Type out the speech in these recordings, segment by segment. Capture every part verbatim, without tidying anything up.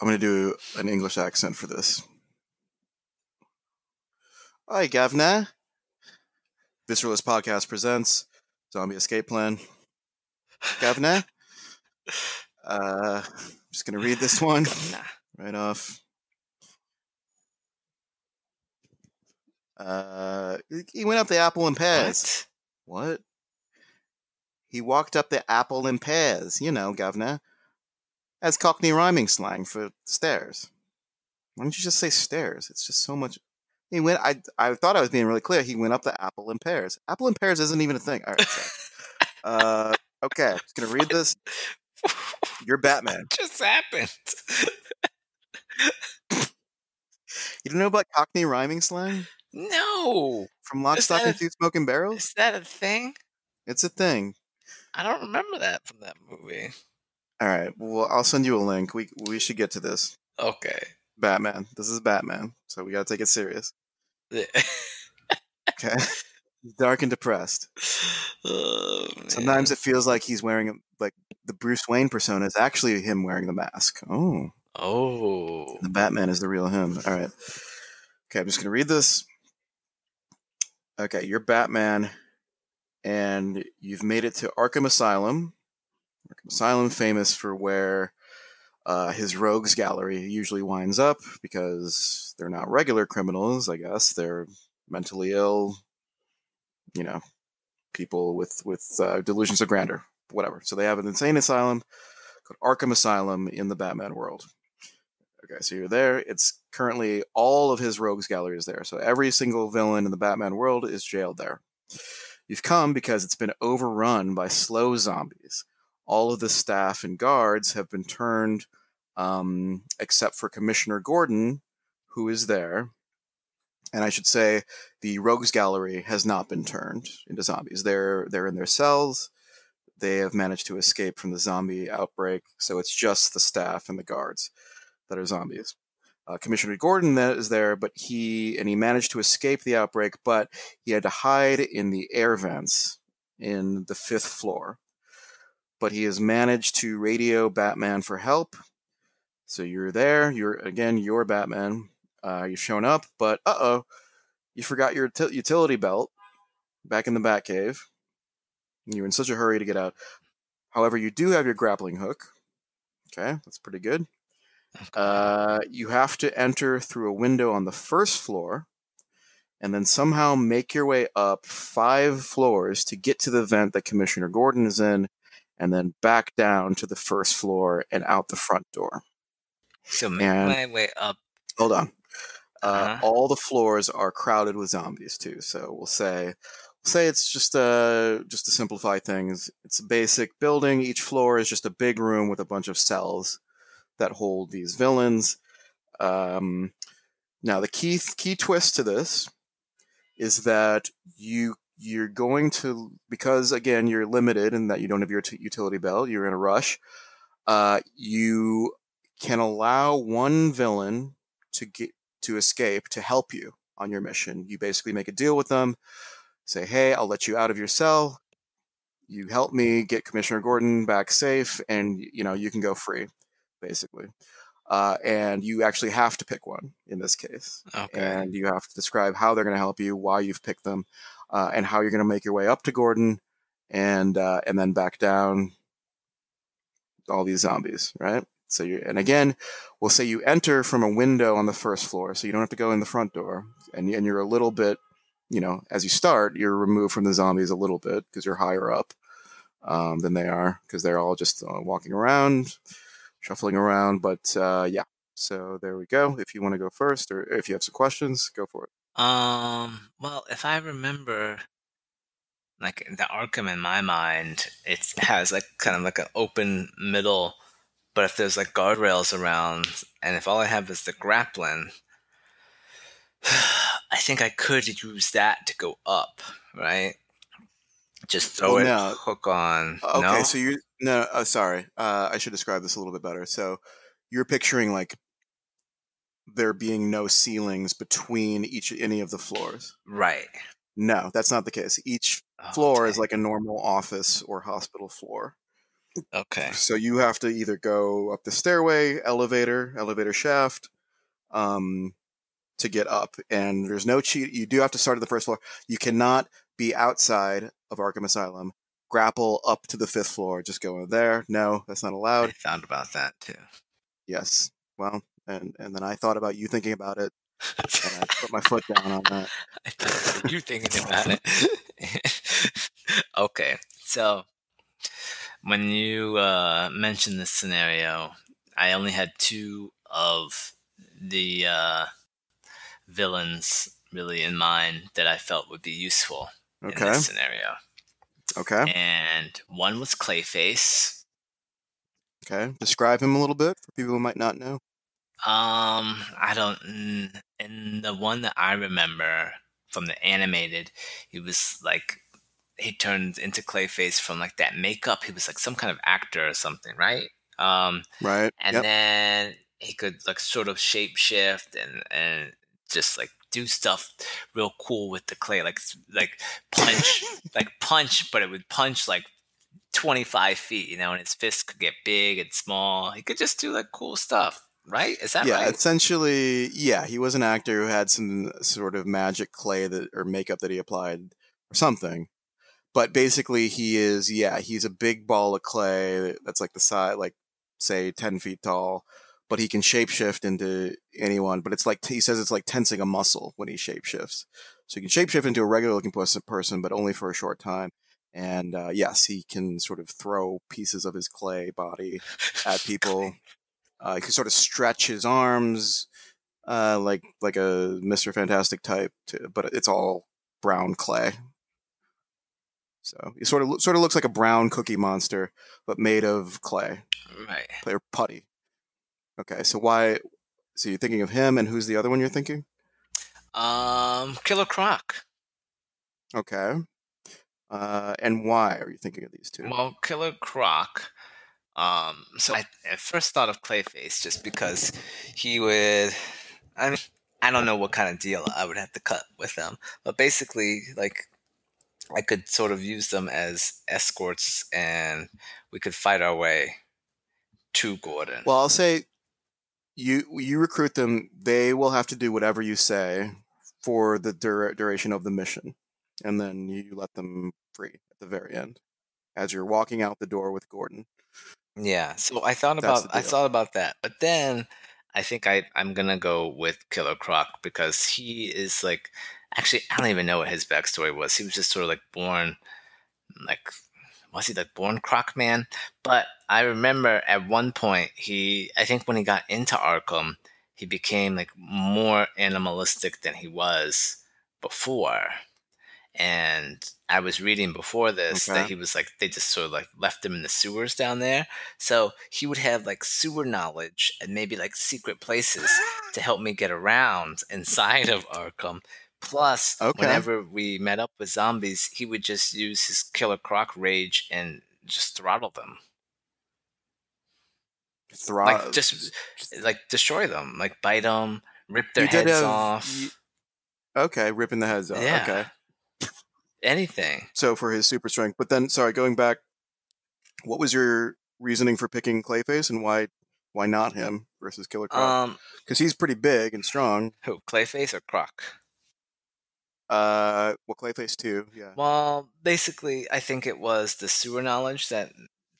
I'm going to do an English accent for this. Hi, Gavna. Visceralist Podcast presents Zombie Escape Plan. Gavna. uh, I'm just going to read this one Gavna. Right off. Uh, he went up the apple and pears. What? what? He walked up the apple and pears, you know, Gavna. That's Cockney rhyming slang for stairs. Why don't you just say stairs? It's just so much. He went. I I thought I was being really clear. He went up the apple and pears. Apple and pears isn't even a thing. All right. So, uh, okay. I'm just gonna read this. You're Batman. What just happened? You don't know about Cockney rhyming slang? No. From Lock, Stock, and Two Smoking Barrels? Is that a thing? It's a thing. I don't remember that from that movie. All right. Well, I'll send you a link. We we should get to this. Okay. Batman. This is Batman, so we gotta take it serious. Yeah. Okay. He's dark and depressed. Oh, sometimes it feels like he's wearing a, like the Bruce Wayne persona is actually him wearing the mask. Oh. Oh. The Batman is the real him. All right. Okay, I'm just gonna read this. Okay, you're Batman, and you've made it to Arkham Asylum. Arkham Asylum, famous for where uh, his rogues gallery usually winds up, because they're not regular criminals, I guess. They're mentally ill, you know, people with, with uh, delusions of grandeur, whatever. So they have an insane asylum called Arkham Asylum in the Batman world. Okay, so you're there. It's currently all of his rogues gallery is there. So every single villain in the Batman world is jailed there. You've come because it's been overrun by slow zombies. All of the staff and guards have been turned, um, except for Commissioner Gordon, who is there. And I should say the rogues gallery has not been turned into zombies. They're they're in their cells. They have managed to escape from the zombie outbreak. So it's just the staff and the guards that are zombies. Uh, Commissioner Gordon that is there, but he and he managed to escape the outbreak, but he had to hide in the air vents in the fifth floor. But he has managed to radio Batman for help. So you're there. You're again, you're Batman. Uh, you've shown up, but uh-oh, you forgot your t- utility belt back in the Batcave. You're in such a hurry to get out. However, you do have your grappling hook. Okay, that's pretty good. Uh, you have to enter through a window on the first floor and then somehow make your way up five floors to get to the vent that Commissioner Gordon is in, and then back down to the first floor and out the front door. So make and, my way up. Hold on. Uh-huh. Uh, all the floors are crowded with zombies too. So we'll say, we'll say it's just a, just to simplify things. It's a basic building. Each floor is just a big room with a bunch of cells that hold these villains. Um, now the key, key twist to this is that you You're going to, because again, you're limited in that you don't have your t- utility belt, you're in a rush, uh, you can allow one villain to get to escape to help you on your mission. You basically make a deal with them, say, hey, I'll let you out of your cell, you help me get Commissioner Gordon back safe, and you know, you can go free, basically. Uh, and you actually have to pick one in this case. Okay. And you have to describe how they're going to help you, why you've picked them. Uh, and how you're going to make your way up to Gordon and uh, and then back down all these zombies, right? So you and again, we'll say you enter from a window on the first floor, so you don't have to go in the front door, and and you're a little bit, you know, as you start, you're removed from the zombies a little bit because you're higher up um, than they are, because they're all just uh, walking around, shuffling around. But uh, yeah, so there we go. If you want to go first, or if you have some questions, go for it. Um, well, if I remember, like, the Arkham in my mind, it has, like, kind of like an open middle, but if there's, like, guardrails around, and if all I have is the grappling, I think I could use that to go up, right? Just throw well, it, no. hook on. Okay, no? so you're, no, oh, sorry, uh, I should describe this a little bit better. So you're picturing, like, there being no ceilings between each any of the floors. Right. No, that's not the case. Each floor oh, is like a normal office or hospital floor. Okay. So you have to either go up the stairway, elevator, elevator shaft, um, to get up. And there's no cheat. You do have to start at the first floor. You cannot be outside of Arkham Asylum. Grapple up to the fifth floor. Just go in there. No, that's not allowed. I thought about that too. Yes. Well, and, and then I thought about you thinking about it. And I put my foot down on that. I thought about you thinking about it. Okay. So when you uh, mentioned this scenario, I only had two of the uh, villains really in mind that I felt would be useful okay. in this scenario. Okay. And one was Clayface. Okay. Describe him a little bit for people who might not know. Um, I don't... In the one that I remember from the animated, he was like... He turned into Clayface from like that makeup. He was like some kind of actor or something, right? Um, right. And yep. then he could like sort of shapeshift and, and just like do stuff real cool with the clay, like like punch, like punch, but it would punch like twenty-five feet, you know, and his fists could get big and small. He could just do like cool stuff, right? Is that yeah, right? Yeah, essentially, yeah. He was an actor who had some sort of magic clay that or makeup that he applied or something. But basically, he is, yeah, he's a big ball of clay that's like the size, like, say, ten feet tall. But he can shapeshift into anyone. But it's like, he says it's like tensing a muscle when he shapeshifts. So he can shapeshift into a regular-looking person, but only for a short time. And uh, yes, he can sort of throw pieces of his clay body at people. Uh, he can sort of stretch his arms uh, like like a Mister Fantastic type, too, but it's all brown clay. So it sort of sort of looks like a brown cookie monster, but made of clay. Right. Clay or putty. Okay, so why? So you're thinking of him, and who's the other one you're thinking? Um, Killer Croc. Okay. Uh, and why are you thinking of these two? Well, Killer Croc. Um, so I, I first thought of Clayface just because he would. I mean, I don't know what kind of deal I would have to cut with them, but basically, like. I could sort of use them as escorts, and we could fight our way to Gordon. Well, I'll say you you recruit them. They will have to do whatever you say for the dura- duration of the mission, and then you let them free at the very end as you're walking out the door with Gordon. Yeah. So I thought about I thought about that, but then I think I I'm gonna go with Killer Croc because he is like. Actually, I don't even know what his backstory was. He was just sort of like born, like, was he like born Croc Man? But I remember at one point, he, I think when he got into Arkham, he became like more animalistic than he was before. And I was reading before this okay. that he was like, they just sort of like left him in the sewers down there. So he would have like sewer knowledge and maybe like secret places to help me get around inside of Arkham. Plus, okay. whenever we met up with zombies, he would just use his Killer Croc rage and just throttle them. Throttle? Like, just, like, destroy them. Like, bite them, rip their you heads have, off. You, okay, ripping the heads off. Yeah. Okay. Anything. So, for his super strength. But then, sorry, going back, what was your reasoning for picking Clayface and why why not him versus Killer Croc? Because um, he's pretty big and strong. Who, Clayface or Croc? Uh, well, Clayface too, yeah. Well, basically, I think it was the sewer knowledge that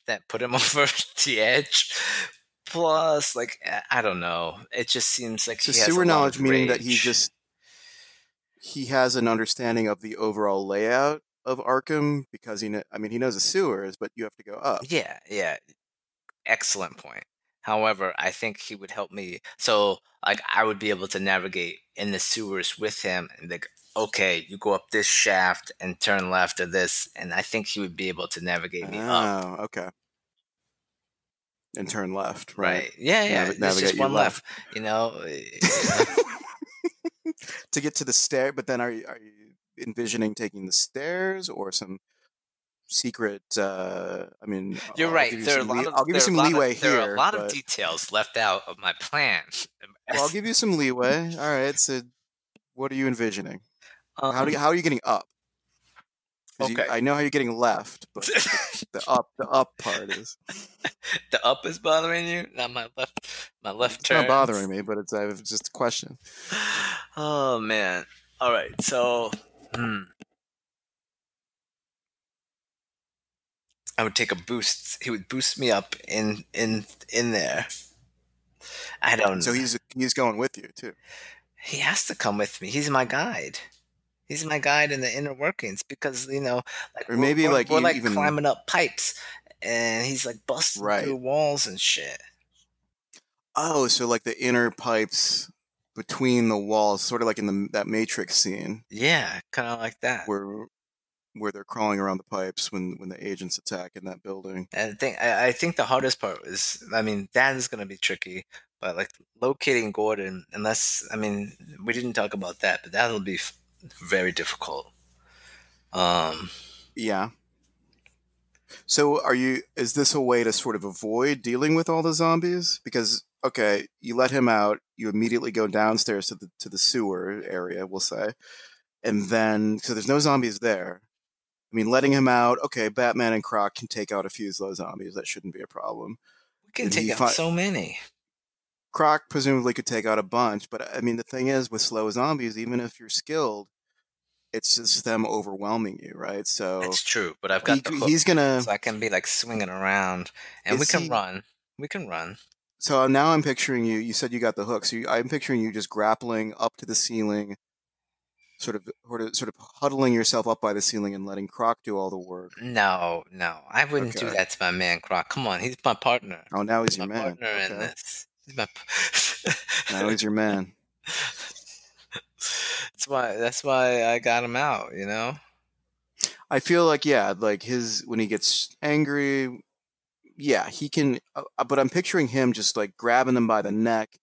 that put him over the edge. Plus, like, I don't know. It just seems like so he has sewer a knowledge, lot of meaning rage. That he just he has an understanding of the overall layout of Arkham because he, kn- I mean, he knows the sewers, but you have to go up. Yeah, yeah. Excellent point. However, I think he would help me. So, like, I would be able to navigate in the sewers with him and like. Okay, you go up this shaft and turn left of this, and I think he would be able to navigate me oh, up. Oh, okay. And turn left, right? right. Yeah, yeah. Navi- it's just one left. left, you know. To get to the stair, but then are you, are you envisioning taking the stairs or some secret? Uh, I mean, you're I'll right. There are a lot. Of, I'll give you some leeway here. There are a lot of details left out of my plan. Well, I'll give you some leeway. All right. So, what are you envisioning? How do you, how are you getting up? Okay. You, I know how you're getting left, but the, the up, the up part is the up is bothering you. Not my left, my left turn. It's turns. Not bothering me, but it's I have just a question. Oh man! All right, so hmm. I would take a boost. He would boost me up in in in there. I don't. So he's he's going with you too. He has to come with me. He's my guide. He's my guide in the inner workings because, you know, like or maybe we're, like, we're, we're like even, climbing up pipes and he's like busting right. through walls and shit. Oh, so like the inner pipes between the walls, sort of like in the that Matrix scene. Yeah, kind of like that. Where where they're crawling around the pipes when, when the agents attack in that building. And I think, I, I think the hardest part is, I mean, that is going to be tricky. But like locating Gordon, unless, I mean, we didn't talk about that, but that'll be f- very difficult. Um, yeah. So are you, is this a way to sort of avoid dealing with all the zombies? Because, okay, you let him out, you immediately go downstairs to the, to the sewer area, we'll say. And then, so there's no zombies there. I mean, letting him out, okay, Batman and Croc can take out a few slow zombies. That shouldn't be a problem. We can and take out fi- so many. Croc presumably could take out a bunch, but I mean, the thing is with slow zombies, even if you're skilled, it's just them overwhelming you, right? So that's true, but I've got he, the hook, he's gonna, so I can be like swinging around, and we can he, run. We can run. So now I'm picturing you. You said you got the hook, so you, I'm picturing you just grappling up to the ceiling, sort of, sort of, sort of huddling yourself up by the ceiling and letting Croc do all the work. No, no, I wouldn't okay. do that to my man Croc. Come on, he's my partner. Oh, now he's, he's your my man. Partner okay. in this. Now he's your man. That's why. That's why I got him out. You know. I feel like yeah, like his when he gets angry, yeah, he can. Uh, but I'm picturing him just like grabbing them by the neck,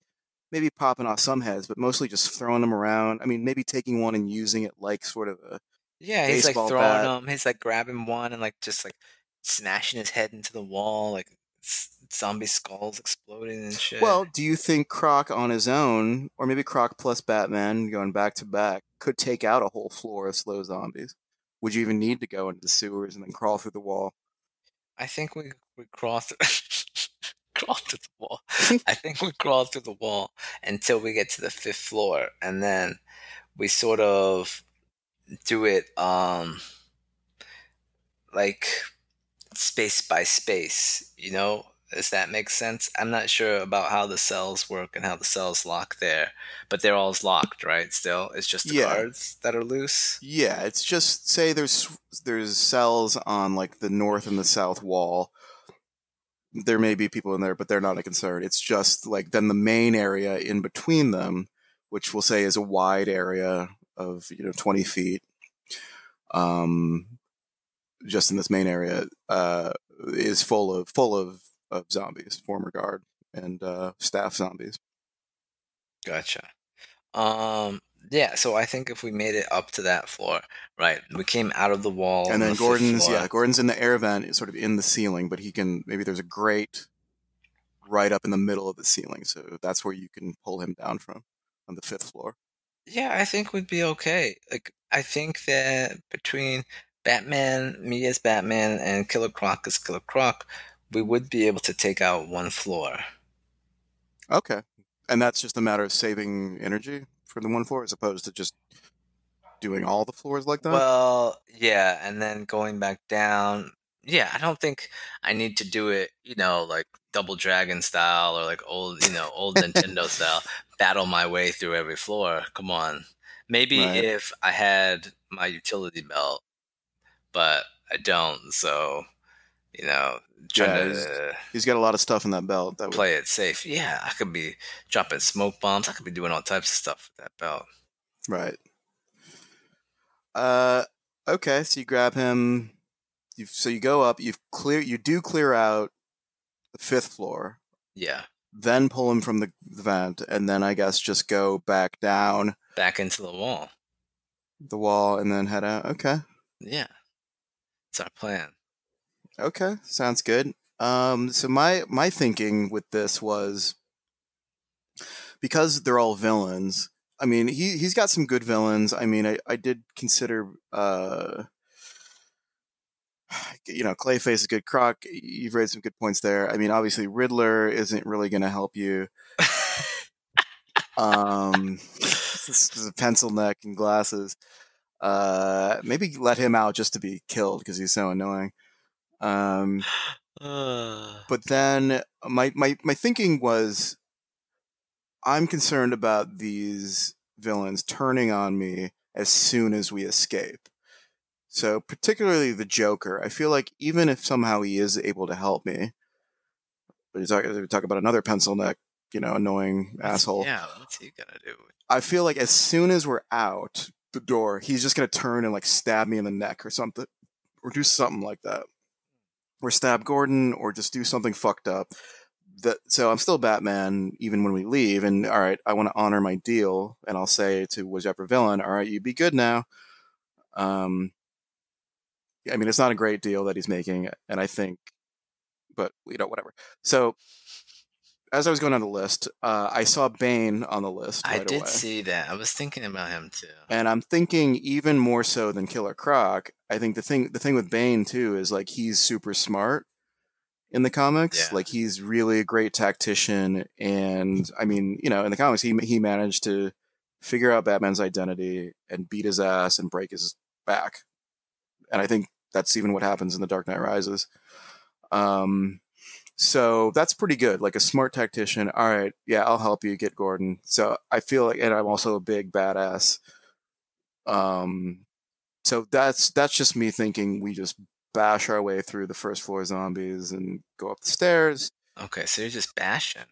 maybe popping off some heads, but mostly just throwing them around. I mean, maybe taking one and using it like sort of a yeah. He's like throwing bat. them. He's like grabbing one and like just like smashing his head into the wall, like. Zombie skulls exploding and shit. Well, do you think Croc on his own, or maybe Croc plus Batman going back to back, could take out a whole floor of slow zombies? Would you even need to go into the sewers and then crawl through the wall? I think we we crawl through crawl through the wall. I think we crawl through the wall until we get to the fifth floor, and then we sort of do it um like space by space, you know? Does that make sense? I'm not sure about how the cells work and how the cells lock there, but they're all locked, right? Still, it's just the yeah. guards that are loose. Yeah, it's just say there's there's cells on like the north and the south wall. There may be people in there, but they're not a concern. It's just like then the main area in between them, which we'll say is a wide area of you know twenty feet. Um, just in this main area, uh, is full of full of. of zombies, former guard and uh, staff zombies. Gotcha. Um, yeah, so I think if we made it up to that floor, right, we came out of the wall. And then the Gordon's, yeah, Gordon's in the air vent, sort of in the ceiling, but he can, maybe there's a grate right up in the middle of the ceiling, so that's where you can pull him down from, on the fifth floor. Yeah, I think we'd be okay. Like, I think that between Batman, me as Batman, and Killer Croc as Killer Croc, we would be able to take out one floor. Okay. And that's just a matter of saving energy for the one floor as opposed to just doing all the floors like that? Well, yeah. And then going back down. Yeah, I don't think I need to do it, you know, like Double Dragon style or like old, you know, old Nintendo style. Battle my way through every floor. Come on. Maybe right. if I had my utility belt, but I don't, so... You know, yeah, to, he's, uh, he's got a lot of stuff in that belt. That play would... it safe. Yeah, I could be dropping smoke bombs. I could be doing all types of stuff with that belt. Right. Uh, okay. So you grab him. You so you go up. You've clear. You do clear out the fifth floor. Yeah. Then pull him from the vent, and then I guess just go back down, back into the wall, the wall, and then head out. Okay. Yeah. It's our plan. Okay, sounds good. Um, so my, my thinking with this was, because they're all villains, I mean, he, he's got some good villains. I mean, I, I did consider uh, you know, Clayface is a good Croc. You've raised some good points there. I mean, obviously Riddler isn't really going to help you. um, this is a pencil neck and glasses. Uh, maybe let him out just to be killed because he's so annoying. Um, uh. But then my, my, my thinking was, I'm concerned about these villains turning on me as soon as we escape. So particularly the Joker, I feel like even if somehow he is able to help me, we talk, we talk about another pencil neck, you know, annoying asshole. Yeah, what's he gonna do? I feel like as soon as we're out the door, he's just gonna turn and like stab me in the neck or something, or do something like that, or stab Gordon, or just do something fucked up. That so I'm still Batman even when we leave. And all right, I want to honor my deal, and I'll say to whichever villain, all right, you be good now. Um. I mean, it's not a great deal that he's making, and I think, but, you know, whatever. So, as I was going down the list, uh, I saw Bane on the list right I did away. See that. I was thinking about him, too. And I'm thinking even more so than Killer Croc, I think the thing the thing with Bane, too, is, like, he's super smart in the comics. Yeah. Like, he's really a great tactician, and, I mean, you know, in the comics, he he managed to figure out Batman's identity and beat his ass and break his back. And I think that's even what happens in The Dark Knight Rises. Um, so that's pretty good. Like a smart tactician. All right. Yeah. I'll help you get Gordon. So I feel like, and I'm also a big badass. Um, so that's, that's just me thinking we just bash our way through the first floor zombies and go up the stairs. Okay. So you're just bashing.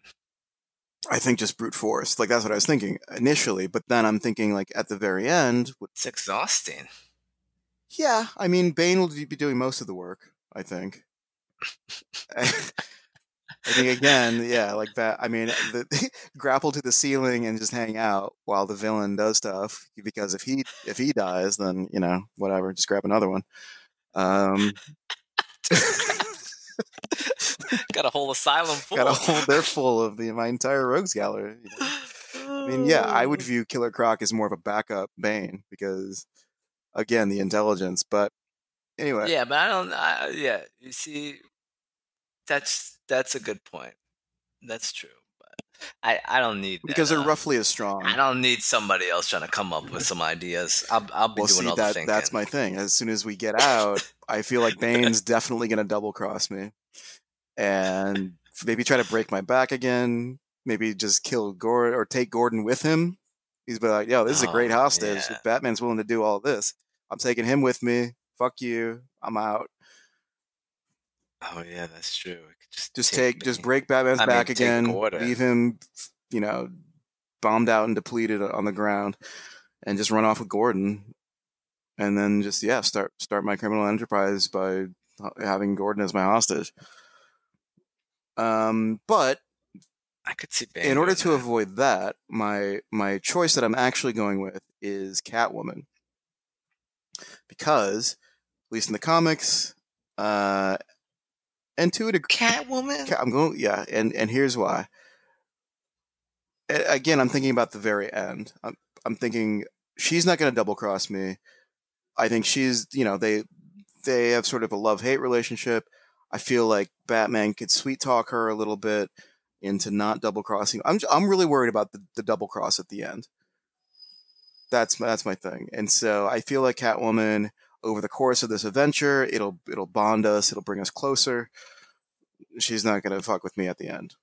I think just brute force. Like that's what I was thinking initially, but then I'm thinking like at the very end. It's exhausting. Yeah, I mean, Bane will be doing most of the work, I think. I think, again, yeah, like that. I mean, the, grapple to the ceiling and just hang out while the villain does stuff, because if he if he dies, then, you know, whatever, just grab another one. Um, Got a whole asylum full. Got a whole, they're full of the, my entire rogues gallery. You know? I mean, yeah, I would view Killer Croc as more of a backup Bane, because... Again, the intelligence, but anyway. Yeah, but I don't. I, yeah, you see, that's that's a good point. That's true, but I, I don't need that. Because they're um, roughly as strong. I don't need somebody else trying to come up with some ideas. I'll I'll be well, doing see, all that, the thinking. That's my thing. As soon as we get out, I feel like Bane's definitely going to double cross me, and maybe try to break my back again. Maybe just kill Gordon or take Gordon with him. He's been like, yo, this is oh, a great hostage. Yeah. If Batman's willing to do all this, I'm taking him with me. Fuck you. I'm out. Oh, yeah, that's true. Just, just take, take just break Batman's I back mean, again. Leave him, you know, bombed out and depleted on the ground, and just run off with Gordon. And then just, yeah, start, start my criminal enterprise by having Gordon as my hostage. Um, but I could see Bane. In order to that. avoid that, my my choice that I'm actually going with is Catwoman, because at least in the comics, uh, and to a degree, Catwoman. I'm going, yeah, and, and here's why. Again, I'm thinking about the very end. I'm I'm thinking she's not going to double cross me. I think she's, you know, they they have sort of a love-hate relationship. I feel like Batman could sweet talk her a little bit into not double crossing. I'm I'm really worried about the, the double cross at the end. That's that's my thing. And so I feel like Catwoman, over the course of this adventure, it'll it'll bond us, it'll bring us closer. She's not going to fuck with me at the end.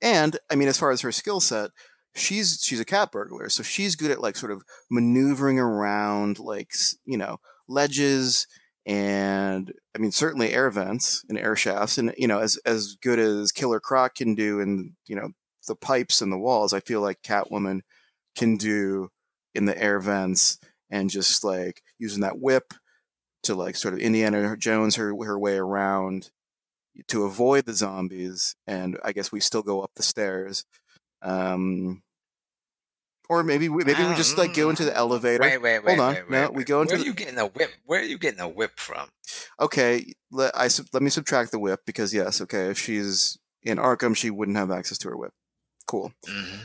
And I mean, as far as her skill set, she's she's a cat burglar, so she's good at like sort of maneuvering around, like, you know, ledges. And I mean, certainly air vents and air shafts, and, you know, as as good as Killer Croc can do, in, you know, the pipes and the walls, I feel like Catwoman can do in the air vents, and just like using that whip to like sort of Indiana Jones her her way around to avoid the zombies. And I guess we still go up the stairs, um, or maybe we, maybe we just like go into the elevator. Wait, wait, wait. Hold on. Wait, wait, no, wait. we go into. Where are you the... getting a whip? Where are you getting a whip from? Okay, let I let me subtract the whip, because yes, okay, if she's in Arkham, she wouldn't have access to her whip. Cool. Mm-hmm.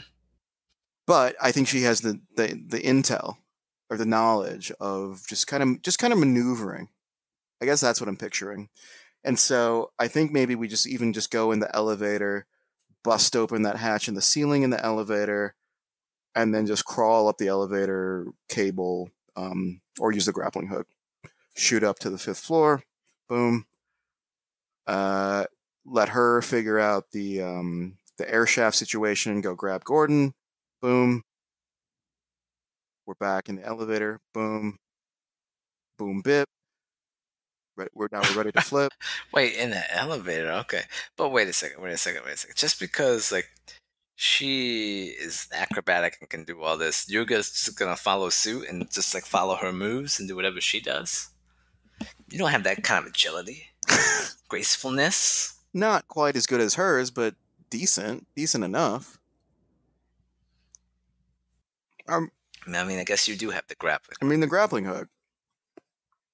But I think she has the, the the intel or the knowledge of just kind of just kind of maneuvering, I guess that's what I'm picturing. And so I think maybe we just even just go in the elevator, bust open that hatch in the ceiling in the elevator, and then just crawl up the elevator cable, um, or use the grappling hook, shoot up to the fifth floor, boom. Uh, let her figure out the um, the air shaft situation, go grab Gordon, boom. We're back in the elevator, boom, boom, bip. We're now we're ready to flip. Wait, in the elevator, okay. But wait a second, wait a second, wait a second. Just because like she is acrobatic and can do all this, you're just gonna follow suit and just like follow her moves and do whatever she does? You don't have that kind of agility, gracefulness. Not quite as good as hers, but decent, decent enough. Um, I mean, I guess you do have the grappling. I mean, the grappling hook.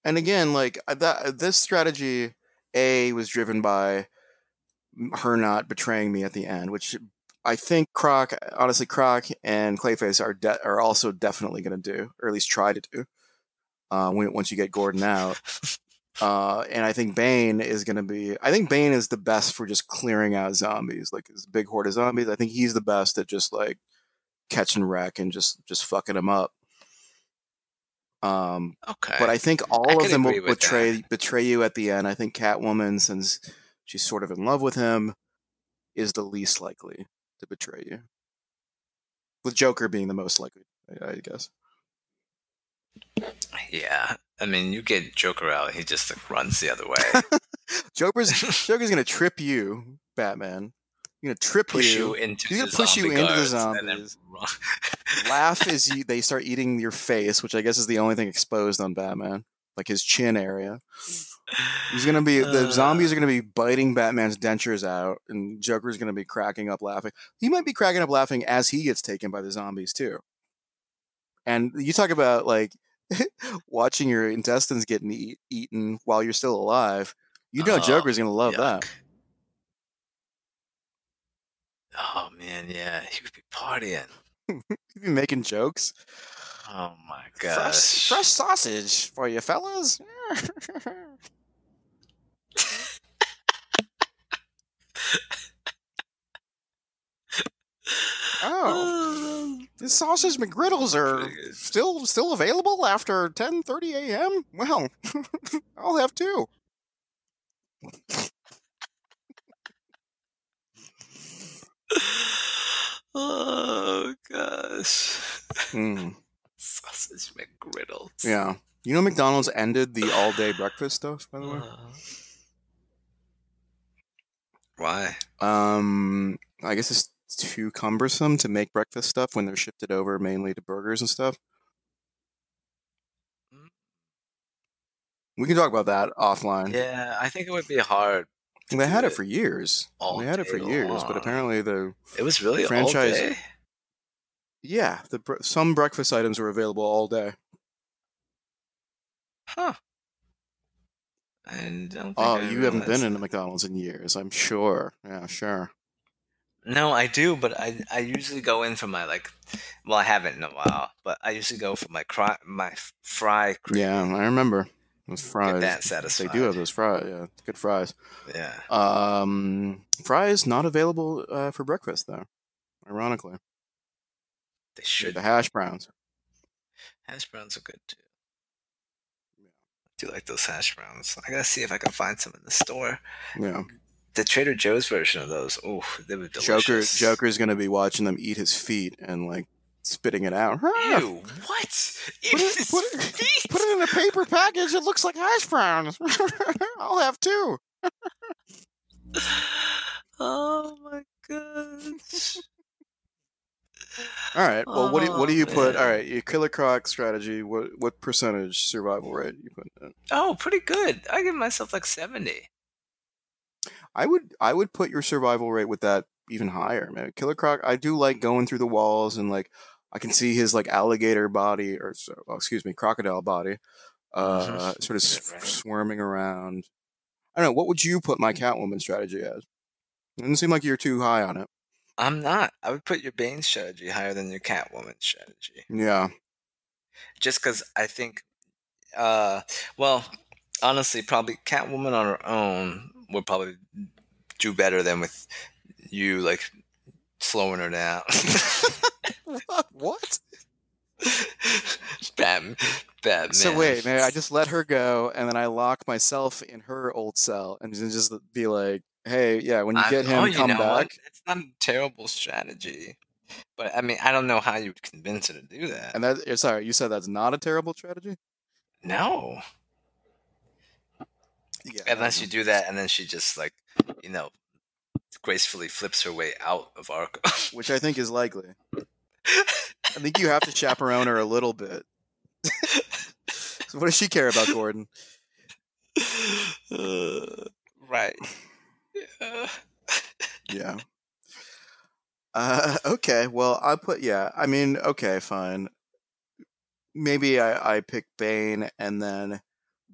And again, like that, this strategy A was driven by her not betraying me at the end, which I think Croc, honestly, Croc and Clayface are de- are also definitely going to do, or at least try to do, uh, when, once you get Gordon out. Uh, and I think Bane is going to be. I think Bane is the best for just clearing out zombies, like his big horde of zombies. I think he's the best at just like catching wreck and just just fucking them up. Um, okay. But I think all I of them will betray that. betray you at the end. I think Catwoman, since she's sort of in love with him, is the least likely to betray you. With Joker being the most likely, I guess. Yeah, I mean, you get Joker out, he just like runs the other way. Joker's Joker's gonna trip you, Batman. You're gonna trip push you. you into He's gonna push you into the zombies. Laugh as you, they start eating your face, which I guess is the only thing exposed on Batman, like his chin area. He's gonna be uh, the zombies are gonna be biting Batman's dentures out, and Joker's gonna be cracking up laughing. He might be cracking up laughing as he gets taken by the zombies too. And you talk about like watching your intestines getting eat, eaten while you're still alive. You know, uh, Joker's gonna love yuck. that. Oh man, yeah, he would be partying. He'd be making jokes. Oh my gosh! Fresh, fresh sausage for you fellas. Oh, the sausage McGriddles are still still available after ten thirty a.m. Well, I'll have two. Oh gosh! Mm. Sausage McGriddles. Yeah, you know McDonald's ended the all-day breakfast stuff, by the way. Uh, why? Um, I guess it's too cumbersome to make breakfast stuff when they're shifted over mainly to burgers and stuff. Mm. We can talk about that offline. Yeah, I think it would be hard. They had it for years. They had it for years, but apparently the it was really franchise. All day? Yeah, the some breakfast items were available all day. Huh. And I don't think oh, I you haven't been that. in a McDonald's in years, I'm sure. Yeah, sure. No, I do, but I I usually go in for my like, well, I haven't in a while, but I usually go for my cry, my fry. Cream. Yeah, I remember. Those fries. Get that satisfied. They do have those fries. Yeah, good fries. Yeah. Um, fries not available uh, for breakfast though. Ironically, they should. The hash browns. Hash browns are good too. Yeah. I do like those hash browns. I gotta see if I can find some in the store. Yeah. The Trader Joe's version of those. Oh, they were delicious. Joker Joker's gonna be watching them eat his feet and like. Spitting it out. Ew, what? Eat put, it, put, it, put it in a paper package. It looks like hash browns. I'll have two. Oh my gosh. All right. Well, oh, what do you, what do you put? All right, your Killer Croc strategy. What what percentage survival rate you put in? Oh, pretty good. I give myself like seventy. I would I would put your survival rate with that even higher, man. Killer Croc. I do like going through the walls and like. I can see his like alligator body, or oh, excuse me, crocodile body, uh, sort of s- swarming around. I don't know. What would you put my Catwoman strategy as? It doesn't seem like you're too high on it. I'm not. I would put your Bane strategy higher than your Catwoman strategy. Yeah. Just because I think, uh, well, honestly probably Catwoman on her own would probably do better than with you like slowing her down. What? What? Batman. Batman. So wait, man, I just let her go, and then I lock myself in her old cell, and just be like, "Hey, yeah, when you get him, you come know, back." It's not a terrible strategy, but I mean, I don't know how you would convince her to do that. And that, sorry, you said that's not a terrible strategy? No. Yeah. Unless you do that, and then she just like, you know, gracefully flips her way out of Arkham, which I think is likely. I think you have to chaperone her a little bit. So what does she care about, Gordon? Uh, right. Yeah. Yeah. Uh, okay. Well, I put. Yeah. I mean. Okay. Fine. Maybe I, I pick Bane, and then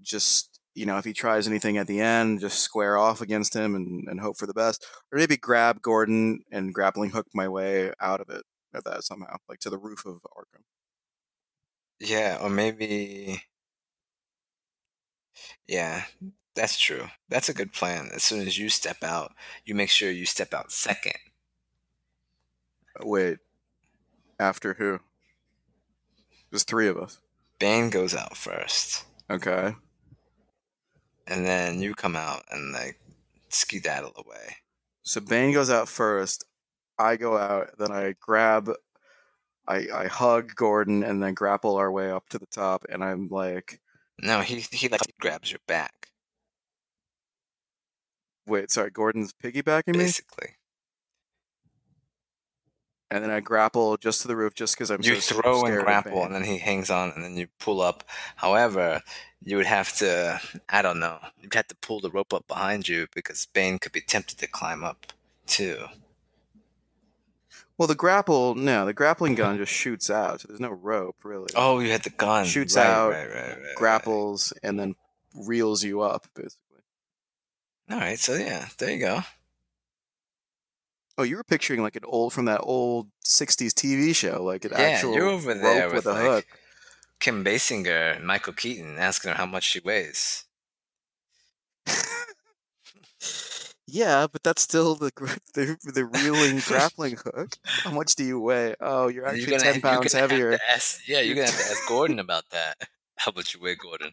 just you know if he tries anything at the end, just square off against him and, and hope for the best, or maybe grab Gordon and grappling hook my way out of it. At that somehow, like to the roof of Arkham. Yeah, or maybe. Yeah, that's true. That's a good plan. As soon as you step out, you make sure you step out second. Wait, after who? There's three of us. Bane goes out first. Okay. And then you come out and like skedaddle away. So Bane goes out first. I go out, then I grab, I I hug Gordon, and then grapple our way up to the top, and I'm like... No, he, he like grabs your back. Wait, sorry, Gordon's piggybacking me? Basically. And then I grapple just to the roof, just because I'm you so scared. You throw and grapple, and then he hangs on, and then you pull up. However, you would have to, I don't know, you'd have to pull the rope up behind you, because Bane could be tempted to climb up, too. Well, the grapple, no, the grappling gun just shoots out, so there's no rope, really. Oh, you had the gun. Shoots right, out, right, right, right, grapples, right. And then reels you up, basically. All right, so yeah, there you go. Oh, you were picturing like an old, from that old sixties T V show, like an yeah, actual you're over there rope with, with a like hook. Kim Basinger and Michael Keaton asking her how much she weighs. Yeah, but that's still the the, the reeling grappling hook. How much do you weigh? Oh, you're actually you're gonna, ten pounds you're heavier. Have to ask, yeah, you're gonna have to ask Gordon about that. How much you weigh, Gordon?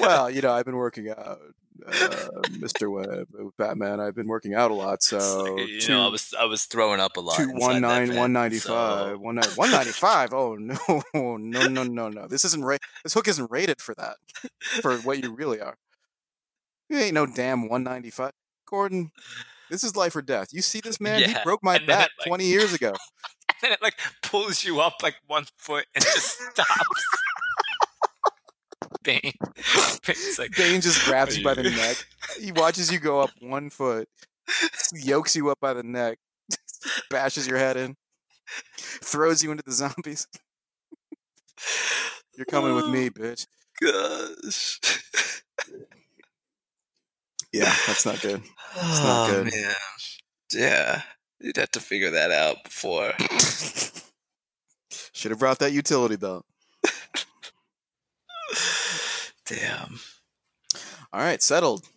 Well, you know, I've been working out, uh, Mister Webb, Batman. I've been working out a lot, so like, you two, know, I was I was throwing up a lot. Two one nine one ninety five one nine one ninety five. Oh no, no, no, no, no! This isn't ra- This hook isn't rated for that. For what you really are. You ain't no damn one ninety-five. Gordon, this is life or death. You see this man? Yeah. He broke my back like, twenty years ago. And then it like pulls you up like one foot and just stops. Bane. Bane's like, Bane just grabs you by the neck. He watches you go up one foot, yokes you up by the neck, bashes your head in, throws you into the zombies. You're coming oh, with me, bitch. Gosh. Yeah, that's not good. That's not good. Oh, man. Yeah, you'd have to figure that out before. Should have brought that utility belt. Damn. All right, settled.